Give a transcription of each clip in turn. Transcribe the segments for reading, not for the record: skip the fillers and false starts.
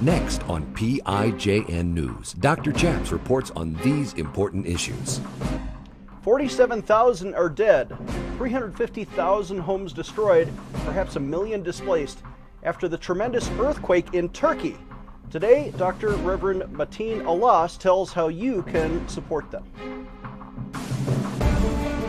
Next on PIJN News, Dr. Chaps reports on these important issues. 47,000 are dead, 350,000 homes destroyed, perhaps 1 million displaced after the tremendous earthquake in Turkey. Today, Dr. Reverend Mateen Alas tells how you can support them.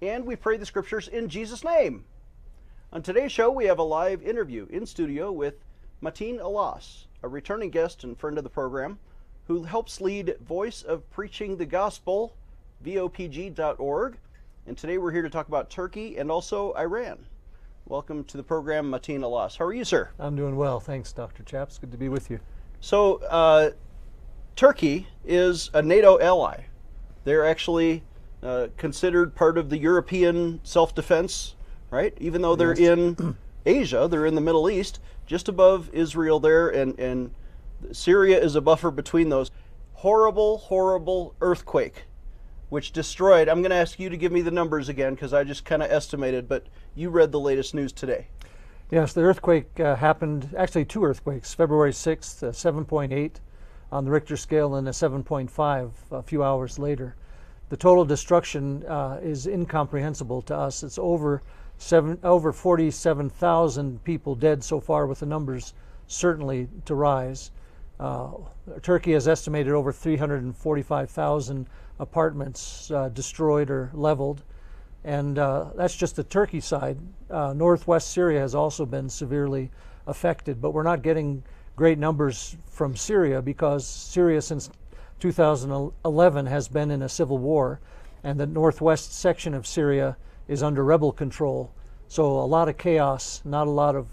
and we pray the scriptures in Jesus' name. On today's show, we have a live interview in studio with Mateen Alas, a returning guest and friend of the program who helps lead Voice of Preaching the Gospel, vopg.org. And today we're here to talk about Turkey and also Iran. Welcome to the program, Mateen Alas. How are you, sir? I'm doing well. Thanks, Dr. Chaps. Good to be with you. So, Turkey is a NATO ally. They're actually considered part of the European self-defense, right? Even though they're in Asia, they're in the Middle East, just above Israel there, and Syria is a buffer between those. Horrible, horrible earthquake, which destroyed, I'm going to ask you to give me the numbers again because I just kind of estimated, but you read the latest news today. Yes, the earthquake happened, actually two earthquakes, February 6th, 7.8 on the Richter scale and a 7.5 a few hours later. The total destruction is incomprehensible to us. It's over 47,000 people dead so far, with the numbers certainly to rise. Turkey has estimated over 345,000 apartments destroyed or leveled, and that's just the Turkey side. Northwest Syria has also been severely affected, but we're not getting great numbers from Syria because Syria since 2011 has been in a civil war, and the northwest section of Syria is under rebel control. So a lot of chaos, not a lot of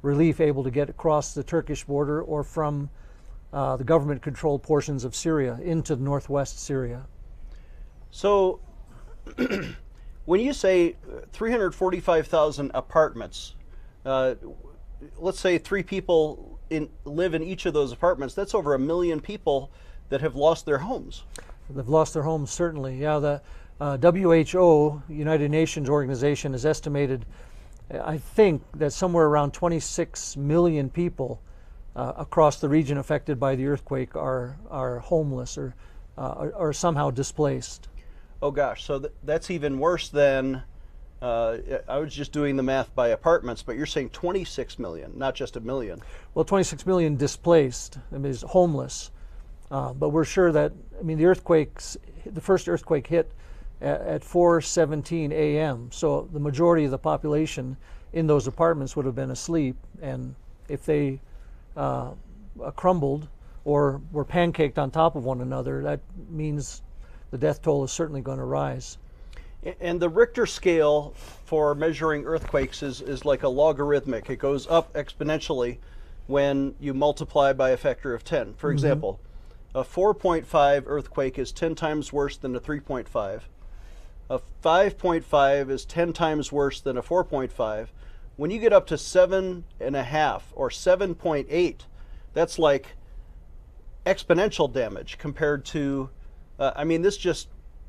relief able to get across the Turkish border or from the government-controlled portions of Syria into northwest Syria. So when you say 345,000 apartments, let's say three people live in each of those apartments, that's over 1 million people that have lost their homes. They've lost their homes, certainly. Yeah, the WHO, United Nations Organization, has estimated, I think, that somewhere around 26 million people across the region affected by the earthquake are homeless or are somehow displaced. Oh gosh, so that's even worse than, I was just doing the math by apartments, but you're saying 26 million, not just 1 million. Well, 26 million displaced, I mean, is homeless. But we're sure that, I mean, the first earthquake hit at 4:17 a.m. So the majority of the population in those apartments would have been asleep, and if they crumbled or were pancaked on top of one another, that means the death toll is certainly going to rise. And the Richter scale for measuring earthquakes is like a logarithmic. It goes up exponentially when you multiply by a factor of 10. For example, a 4.5 earthquake is 10 times worse than a 3.5. A 5.5 is 10 times worse than a 4.5. When you get up to 7.5 or 7.8, that's like exponential damage compared to, I mean, this just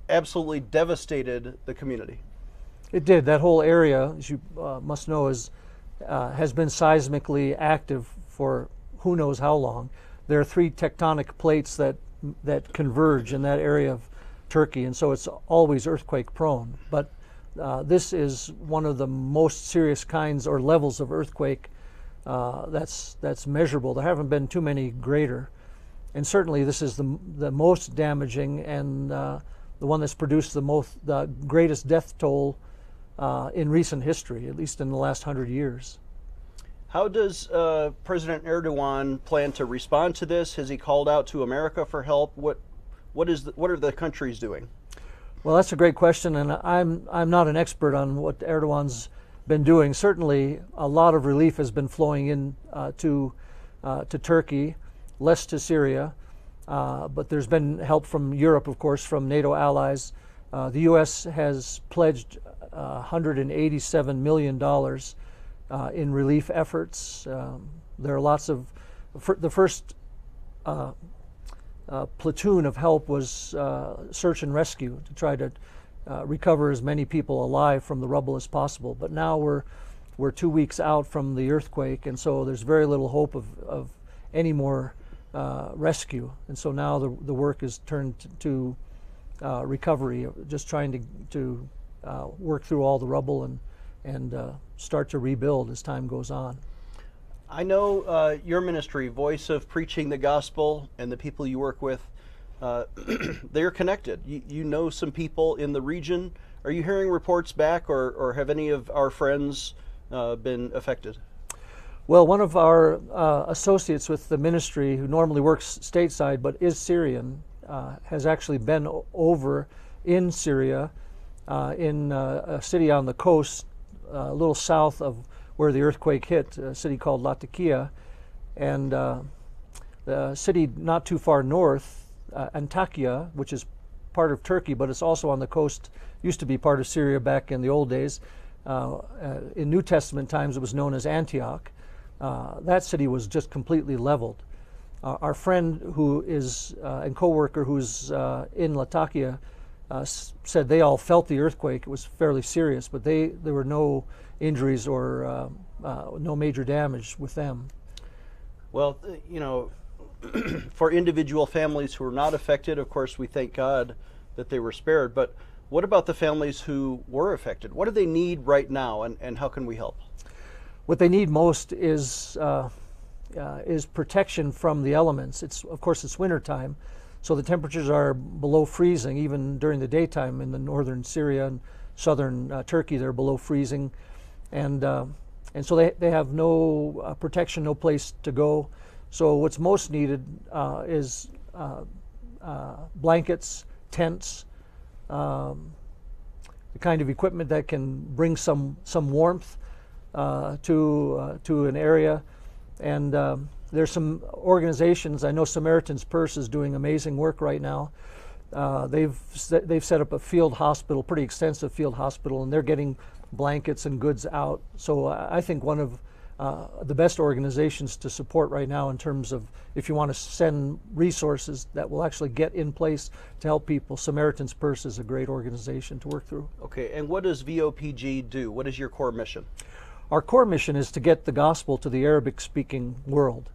absolutely devastated the community. It did. That whole area, as you must know, has been seismically active for who knows how long. There are three tectonic plates that converge in that area of Turkey, and so it's always earthquake prone, but this is one of the most serious kinds or levels of earthquake that's measurable. There haven't been too many greater, and certainly this is the most damaging and the one that's produced the greatest death toll in recent history, at least in the last 100 years. How does President Erdogan plan to respond to this? Has he called out to America for help? What are the countries doing? Well, that's a great question, and I'm not an expert on what Erdogan's been doing. Certainly, a lot of relief has been flowing in to Turkey. less to Syria. But there's been help from Europe, of course, from NATO allies. The U.S. has pledged $187 million in relief efforts. There are lots of... The first platoon of help was search and rescue to try to recover as many people alive from the rubble as possible. But now we're 2 weeks out from the earthquake, and so there's very little hope of any more rescue. And so now the work is turned to recovery, just trying to work through all the rubble and start to rebuild as time goes on. I know your ministry, Voice of Preaching the Gospel, and the people you work with, they're connected. You know some people in the region. Are you hearing reports back, or have any of our friends been affected? Well, one of our associates with the ministry, who normally works stateside but is Syrian, has actually been over in Syria, in a city on the coast, a little south of where the earthquake hit, a city called Latakia, and the city not too far north, Antakya, which is part of Turkey, but it's also on the coast, used to be part of Syria back in the old days. In New Testament times, it was known as Antioch. That city was just completely leveled. Our friend who is and co-worker who's in Latakia said they all felt the earthquake. It was fairly serious, but there were no injuries or no major damage with them. Well, you know, for individual families who are not affected, of course, we thank God that they were spared. But what about the families who were affected? What do they need right now, and how can we help? What they need most is protection from the elements. Of course, it's winter time, so the temperatures are below freezing even during the daytime in the northern Syria and southern Turkey. They're below freezing, and so they have no protection, no place to go. So what's most needed is blankets, tents, the kind of equipment that can bring some warmth to an area. And there's some organizations. I know Samaritan's Purse is doing amazing work right now. They've set up a field hospital, pretty extensive field hospital, and they're getting blankets and goods out. So I think one of the best organizations to support right now in terms of if you want to send resources that will actually get in place to help people, Samaritan's Purse is a great organization to work through. Okay, and what does VOPG do? What is your core mission? Our core mission is to get the gospel to the Arabic-speaking world.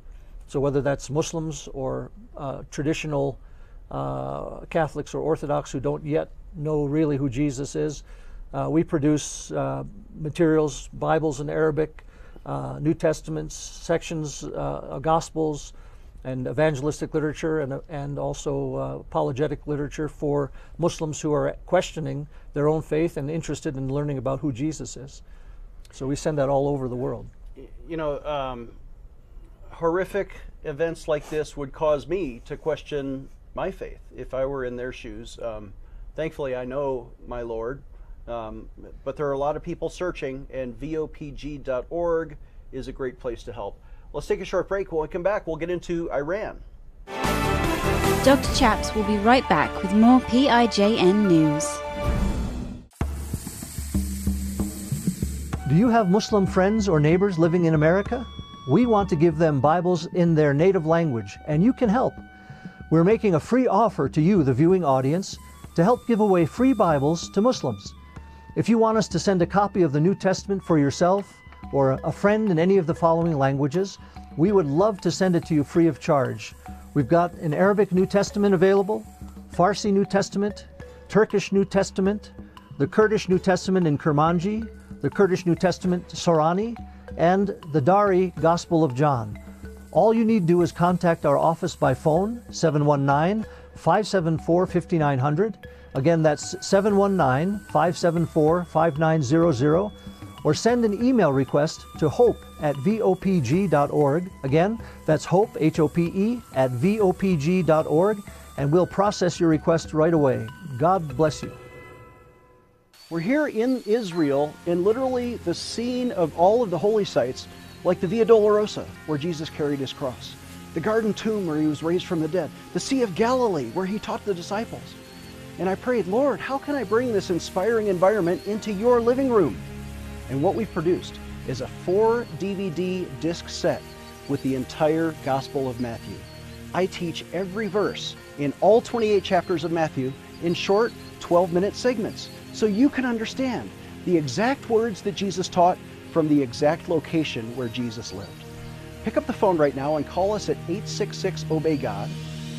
So whether that's Muslims or traditional Catholics or Orthodox who don't yet know really who Jesus is, we produce materials, Bibles in Arabic, New Testaments, sections, Gospels, and evangelistic literature, and also apologetic literature for Muslims who are questioning their own faith and interested in learning about who Jesus is. So we send that all over the world. You know, horrific events like this would cause me to question my faith if I were in their shoes. Thankfully, I know my Lord, but there are a lot of people searching, and vopg.org is a great place to help. Let's take a short break. When we come back, we'll get into Iran. Dr. Chaps will be right back with more PIJN News. Do you have Muslim friends or neighbors living in America? We want to give them Bibles in their native language, and you can help. We're making a free offer to you, the viewing audience, to help give away free Bibles to Muslims. If you want us to send a copy of the New Testament for yourself or a friend in any of the following languages, we would love to send it to you free of charge. We've got an Arabic New Testament available, Farsi New Testament, Turkish New Testament, the Kurdish New Testament in Kurmanji, the Kurdish New Testament, Sorani, and the Dari Gospel of John. All you need do is contact our office by phone, 719-574-5900. Again, that's 719-574-5900. Or send an email request to hope@vopg.org. Again, that's hope, H-O-P-E, at vopg.org, and we'll process your request right away. God bless you. We're here in Israel, in literally the scene of all of the holy sites, like the Via Dolorosa, where Jesus carried his cross. the Garden Tomb where he was raised from the dead, the Sea of Galilee where he taught the disciples. And I prayed, Lord, how can I bring this inspiring environment into your living room? And what we've produced is a 4-DVD disc set with the entire Gospel of Matthew. I teach every verse in all 28 chapters of Matthew in short 12-minute segments, so you can understand the exact words that Jesus taught from the exact location where Jesus lived. Pick up the phone right now and call us at 866-OBEY-GOD.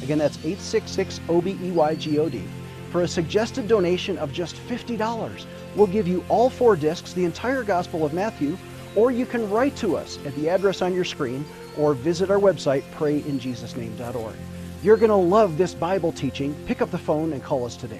Again, that's 866-OBEYGOD. For a suggested donation of just $50, we'll give you all 4 discs, the entire Gospel of Matthew, or you can write to us at the address on your screen or visit our website, PrayInJesusName.org. You're going to love this Bible teaching. Pick up the phone and call us today.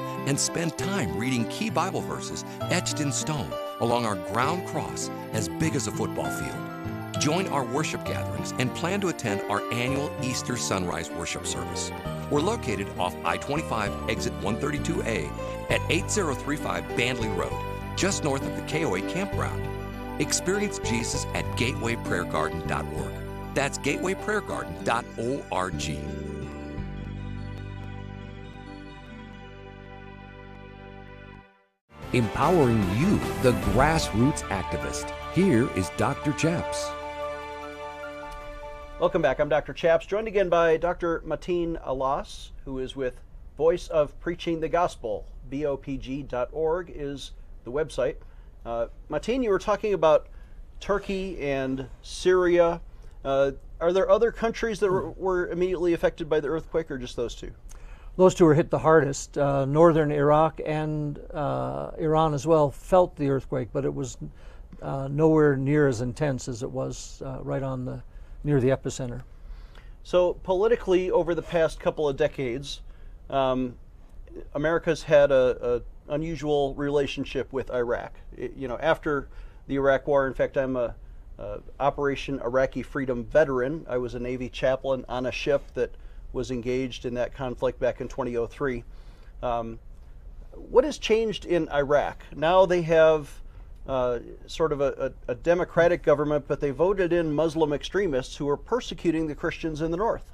and spend time reading key Bible verses etched in stone along our ground cross as big as a football field. Join our worship gatherings and plan to attend our annual Easter Sunrise Worship Service. We're located off I-25 exit 132A at 8035 Bandley Road, just north of the KOA campground. Experience Jesus at GatewayPrayerGarden.org. That's GatewayPrayerGarden.org. Empowering you, the grassroots activist. Here is Dr. Chaps. Welcome back. I'm Dr. Chaps, joined again by Dr. Mateen Alas, who is with Voice of Preaching the Gospel. vopg.org is the website. Mateen, you were talking about Turkey and Syria. Are there other countries that were immediately affected by the earthquake, or just those two? Those two were hit the hardest. Northern Iraq and Iran as well felt the earthquake, but it was nowhere near as intense as it was right on the near the epicenter. So politically, over the past couple of decades, America's had an unusual relationship with Iraq. After the Iraq War, in fact, I'm a Operation Iraqi Freedom veteran. I was a Navy chaplain on a ship that was engaged in that conflict back in 2003. What has changed in Iraq? Now they have sort of a democratic government, but they voted in Muslim extremists who are persecuting the Christians in the north.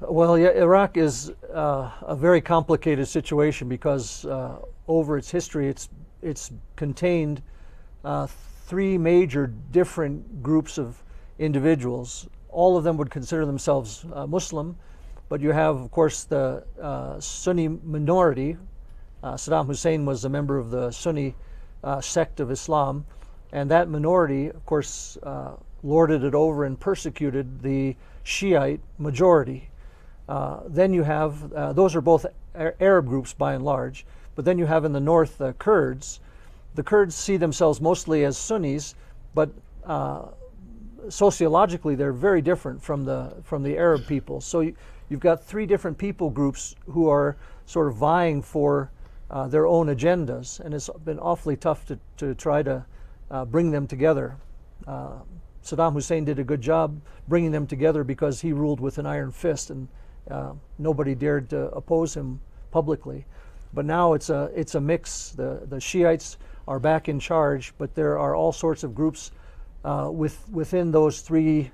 Well, yeah, Iraq is a very complicated situation because over its history, it's contained 3 major different groups of individuals. All of them would consider themselves Muslim, but you have, of course, the Sunni minority. Saddam Hussein was a member of the Sunni sect of Islam, and that minority, of course, lorded it over and persecuted the Shiite majority. Then you have, those are both Arab groups by and large, but then you have in the north the Kurds. The Kurds see themselves mostly as Sunnis, but sociologically, they're very different from the Arab people. So you've got 3 different people groups who are sort of vying for their own agendas, and it's been awfully tough to try to bring them together. Saddam Hussein did a good job bringing them together because he ruled with an iron fist, and nobody dared to oppose him publicly. But now it's a mix. The Shiites are back in charge, but there are all sorts of groups within those 3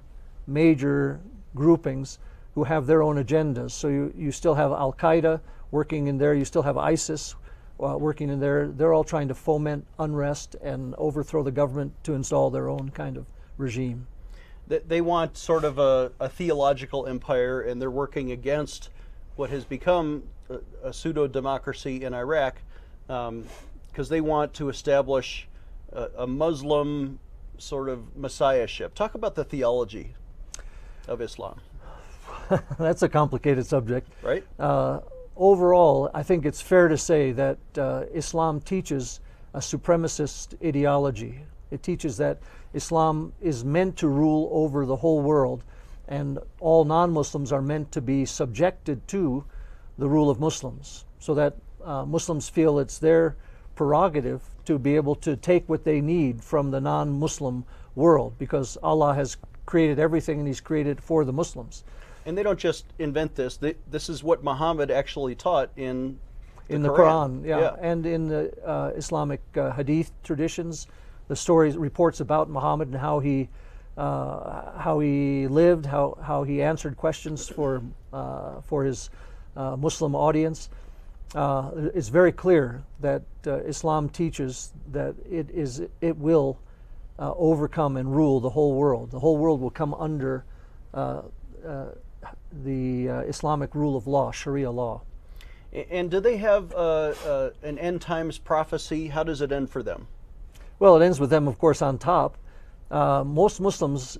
major groupings who have their own agendas. So you still have Al-Qaeda working in there, you still have ISIS working in there. They're all trying to foment unrest and overthrow the government to install their own kind of regime. They want sort of a theological empire, and they're working against what has become a pseudo-democracy in Iraq, because they want to establish a Muslim sort of messiahship. Talk about the theology of Islam. That's a complicated subject. Right. Overall, I think it's fair to say that Islam teaches a supremacist ideology. It teaches that Islam is meant to rule over the whole world, and all non-Muslims are meant to be subjected to the rule of Muslims, so that Muslims feel it's their prerogative to be able to take what they need from the non-Muslim world, because Allah has created everything and He's created for the Muslims. And they don't just invent this. This is what Muhammad actually taught in the Quran. Yeah. And in the Islamic Hadith traditions, the stories, reports about Muhammad and how he lived, how he answered questions for his Muslim audience. It's very clear that Islam teaches that it will overcome and rule the whole world. The whole world will come under the Islamic rule of law, Sharia law. And do they have an end times prophecy? How does it end for them? Well, it ends with them, of course, on top. Most Muslims,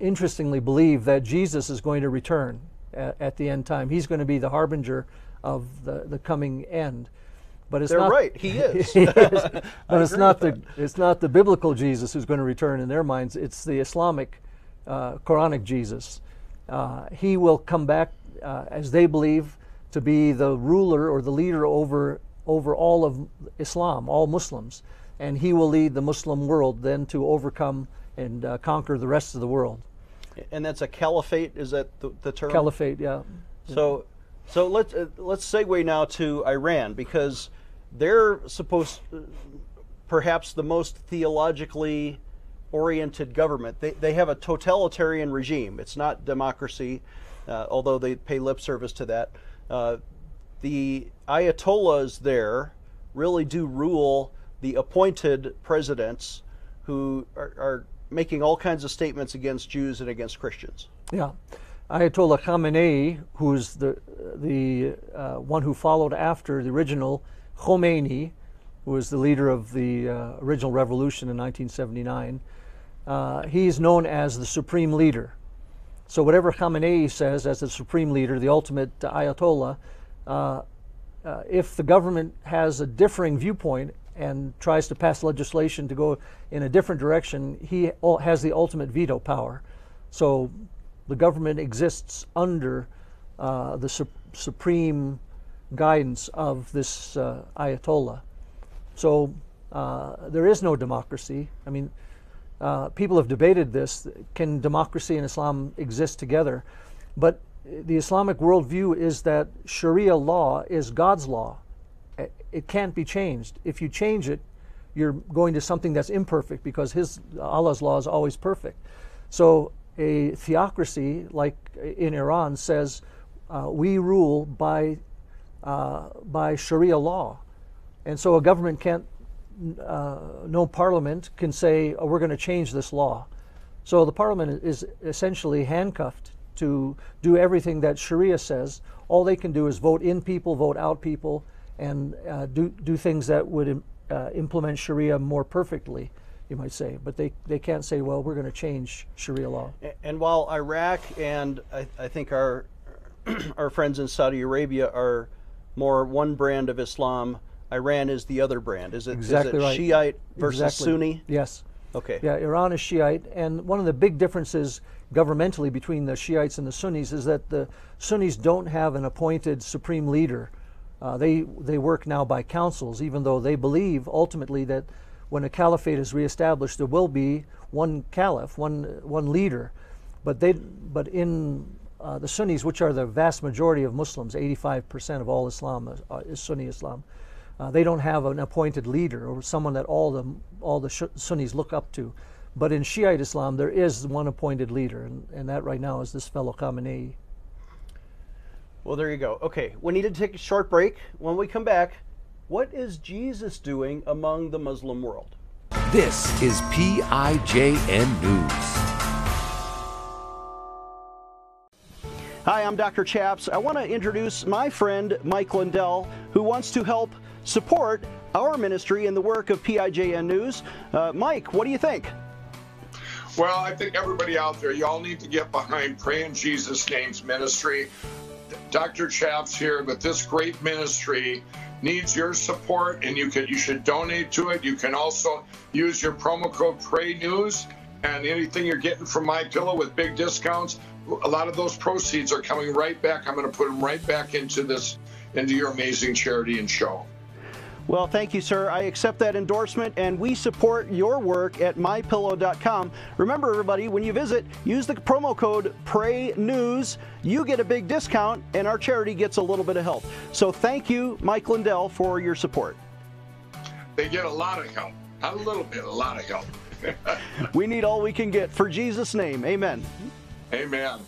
interestingly, believe that Jesus is going to return at the end time. He's going to be the harbinger of the coming end. But it's right. He is. He is. But it's not the biblical Jesus who's going to return in their minds. It's the Islamic, Quranic Jesus. He will come back, as they believe, to be the ruler or the leader over all of Islam, all Muslims. And he will lead the Muslim world then to overcome and conquer the rest of the world. And that's a caliphate, is that the term? Caliphate, yeah. So let's segue now to Iran, because they're supposed, perhaps the most theologically oriented government. They have a totalitarian regime. It's not democracy, although they pay lip service to that. The Ayatollahs there really do rule the appointed presidents, who are making all kinds of statements against Jews and against Christians. Yeah. Ayatollah Khamenei, who's the one who followed after the original Khomeini, who was the leader of the original revolution in 1979, he's known as the supreme leader. So whatever Khamenei says as the supreme leader, the ultimate Ayatollah, if the government has a differing viewpoint and tries to pass legislation to go in a different direction, he has the ultimate veto power. So the government exists under the supreme guidance of this Ayatollah. So there is no democracy. I mean, people have debated this. Can democracy and Islam exist together? But the Islamic worldview is that Sharia law is God's law. It can't be changed. If you change it, you're going to something that's imperfect, because Allah's law is always perfect. So a theocracy, like in Iran, says we rule by Sharia law, and so a government can't, no parliament can say, oh, we're going to change this law. So the parliament is essentially handcuffed to do everything that Sharia says. All they can do is vote in people, vote out people, and do things that would implement Sharia more perfectly, you might say. But they can't say, well, we're going to change Sharia law. And while Iraq and I think our friends in Saudi Arabia are more one brand of Islam, Iran is the other brand. Is it, exactly, is it right. Shiite versus exactly. Sunni? Yes. Okay. Yeah, Iran is Shiite, and one of the big differences governmentally between the Shiites and the Sunnis is that the Sunnis don't have an appointed supreme leader. They work now by councils, even though they believe ultimately that when a caliphate is reestablished, there will be one caliph, one leader. But in the Sunnis, which are the vast majority of Muslims, 85% of all Islam is Sunni Islam, they don't have an appointed leader or someone that all the Sunnis look up to. But in Shiite Islam, there is one appointed leader, and that right now is this fellow Khamenei. Well, there you go. Okay, we need to take a short break. When we come back, what is Jesus doing among the Muslim world? This is PIJN News. Hi, I'm Dr. Chaps. I want to introduce my friend, Mike Lindell, who wants to help support our ministry and the work of PIJN News. Mike, what do you think? Well, I think everybody out there, y'all need to get behind Pray in Jesus' Name's ministry. Dr. Chaps here, but this great ministry needs your support, and you should donate to it. You can also use your promo code PRAYNEWS, and anything you're getting from MyPillow with big discounts, a lot of those proceeds are coming right back. I'm going to put them right back into this, into your amazing charity and show. Well, thank you, sir. I accept that endorsement, and we support your work at MyPillow.com. Remember, everybody, when you visit, use the promo code PRAYNEWS. You get a big discount, and our charity gets a little bit of help. So thank you, Mike Lindell, for your support. They get a lot of help. Not a little bit, a lot of help. We need all we can get. For Jesus' name, amen. Amen.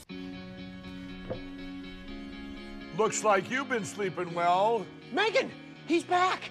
Looks like you've been sleeping well. Megan, he's back.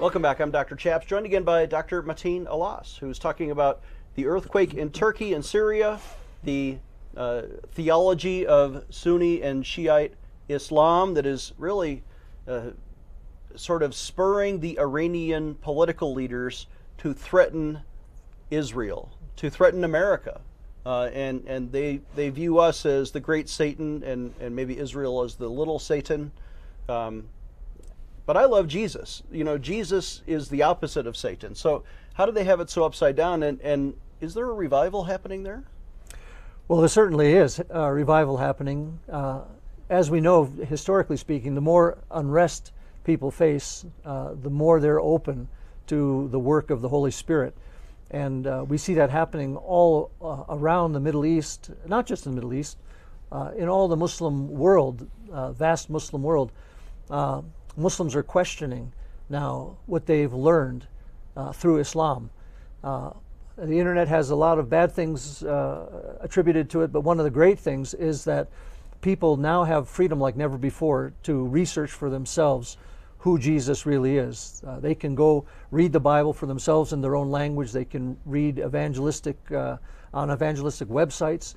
Welcome back. I'm Dr. Chaps, joined again by Dr. Mateen Alas, who's talking about the earthquake in Turkey and Syria, the theology of Sunni and Shiite Islam that is really sort of spurring the Iranian political leaders to threaten Israel, to threaten America, and they view us as the great Satan, and maybe Israel as the little Satan. But I love Jesus. You know, Jesus is the opposite of Satan. So how do they have it so upside down? And is there a revival happening there? Well, there certainly is a revival happening. As we know, historically speaking, the more unrest people face, the more they're open to the work of the Holy Spirit. And we see that happening all around the Middle East, not just in the Middle East, in all the Muslim world, vast Muslim world. Muslims are questioning now what they've learned through Islam. The internet has a lot of bad things attributed to it, but one of the great things is that people now have freedom like never before to research for themselves who Jesus really is. They can go read the Bible for themselves in their own language. They can read evangelistic on evangelistic websites.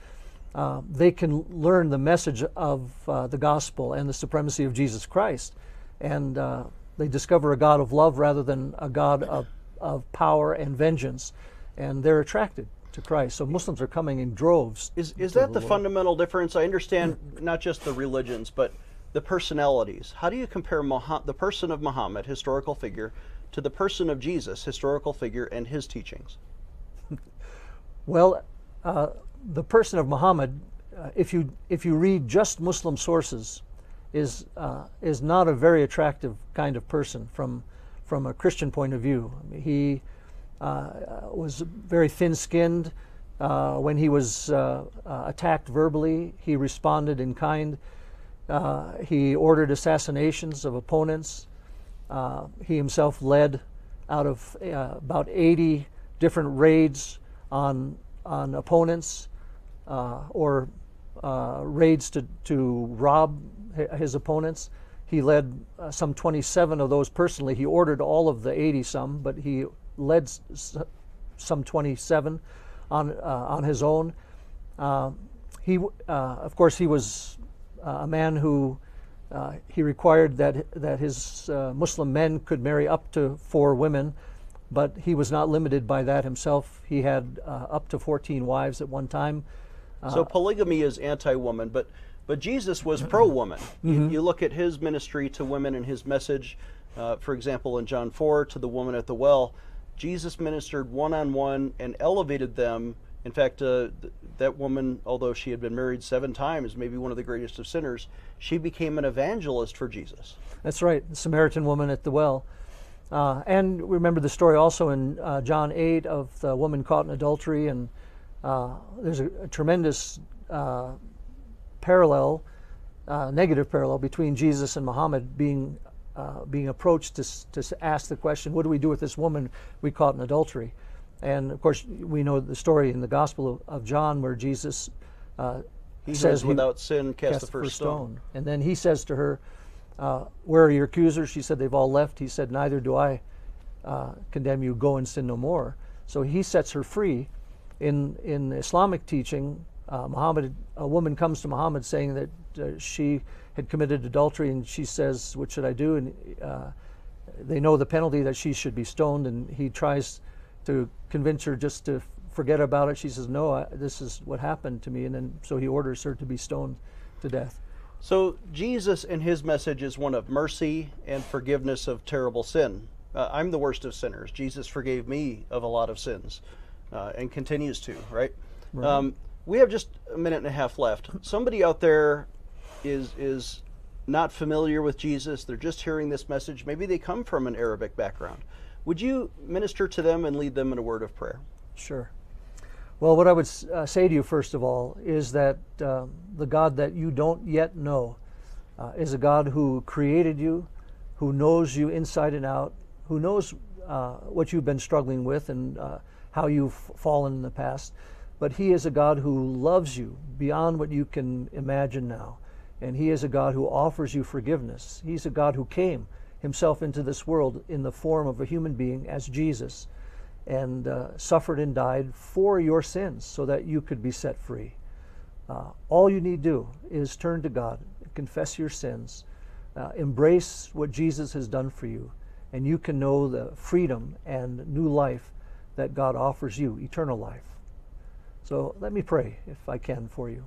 They can learn the message of the gospel and the supremacy of Jesus Christ, and they discover a God of love rather than a God of power and vengeance, and they're attracted to Christ. So Muslims are coming in droves. Is that the fundamental difference? I understand not just the religions, but the personalities. How do you compare the person of Muhammad, historical figure, to the person of Jesus, historical figure, and his teachings? Well, the person of Muhammad, if you read just Muslim sources, is not a very attractive kind of person from a Christian point of view. I mean, he was very thin-skinned. When he was attacked verbally, he responded in kind. He ordered assassinations of opponents. He himself led out of about 80 different raids on opponents or raids to rob his opponents. He led some 27 of those personally. He ordered all of the 80-some, but he led some 27 on his own. He of course, he was a man who he required that his Muslim men could marry up to 4 women, but he was not limited by that himself. He had up to 14 wives at one time. So polygamy is anti-woman, but Jesus was pro-woman. You look at his ministry to women and his message, for example, in John 4 to the woman at the well. Jesus ministered one-on-one and elevated them. In fact, that woman, although she had been married 7 times, maybe one of the greatest of sinners, she became an evangelist for Jesus. That's right, the Samaritan woman at the well. And remember the story also in John 8 of the woman caught in adultery, and there's a tremendous parallel, negative parallel between Jesus and Muhammad being approached to ask the question, what do we do with this woman we caught in adultery? And of course, we know the story in the Gospel of John where Jesus says, without sin, cast the first stone. And then he says to her, where are your accusers? She said, they've all left. He said, neither do I condemn you. Go and sin no more. So he sets her free. In Islamic teaching, a woman comes to Muhammad saying that she had committed adultery, and she says, what should I do? And they know the penalty, that she should be stoned, and he tries to convince her just to forget about it. She says, no, this is what happened to me. And then so he orders her to be stoned to death. So Jesus and his message is one of mercy and forgiveness of terrible sin. I'm the worst of sinners. Jesus forgave me of a lot of sins and continues to, right? Right. We have just a minute and a half left. Somebody out there is not familiar with Jesus. They're just hearing this message. Maybe they come from an Arabic background. Would you minister to them and lead them in a word of prayer? Sure. Well, what I would say to you, first of all, is that the God that you don't yet know is a God who created you, who knows you inside and out, who knows what you've been struggling with and how you've fallen in the past. But he is a God who loves you beyond what you can imagine now. And he is a God who offers you forgiveness. He's a God who came himself into this world in the form of a human being as Jesus, and suffered and died for your sins so that you could be set free. All you need do is turn to God, confess your sins, embrace what Jesus has done for you, and you can know the freedom and new life that God offers you, eternal life. So let me pray, if I can, for you.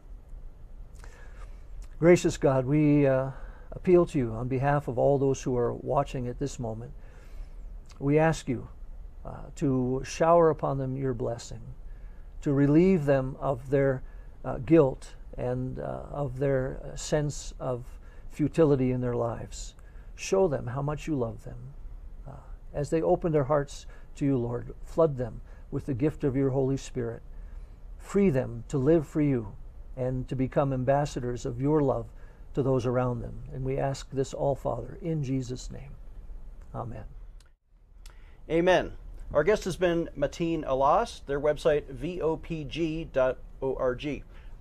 Gracious God, we appeal to you on behalf of all those who are watching at this moment. We ask you to shower upon them your blessing, to relieve them of their guilt and of their sense of futility in their lives. Show them how much you love them. As they open their hearts to you, Lord, flood them with the gift of your Holy Spirit. Free them to live for you and to become ambassadors of your love to those around them. And we ask this all, Father, in Jesus' name. Amen. Amen. Our guest has been Mateen Alas, their website, vopg.org.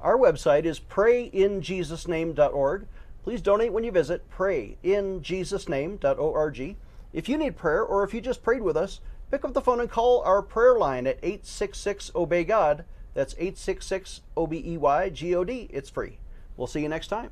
Our website is PrayInJesusName.org. Please donate when you visit PrayInJesusName.org. If you need prayer or if you just prayed with us, pick up the phone and call our prayer line at 866-OBEY-GOD. That's 866-OBEY-GOD. It's free. We'll see you next time.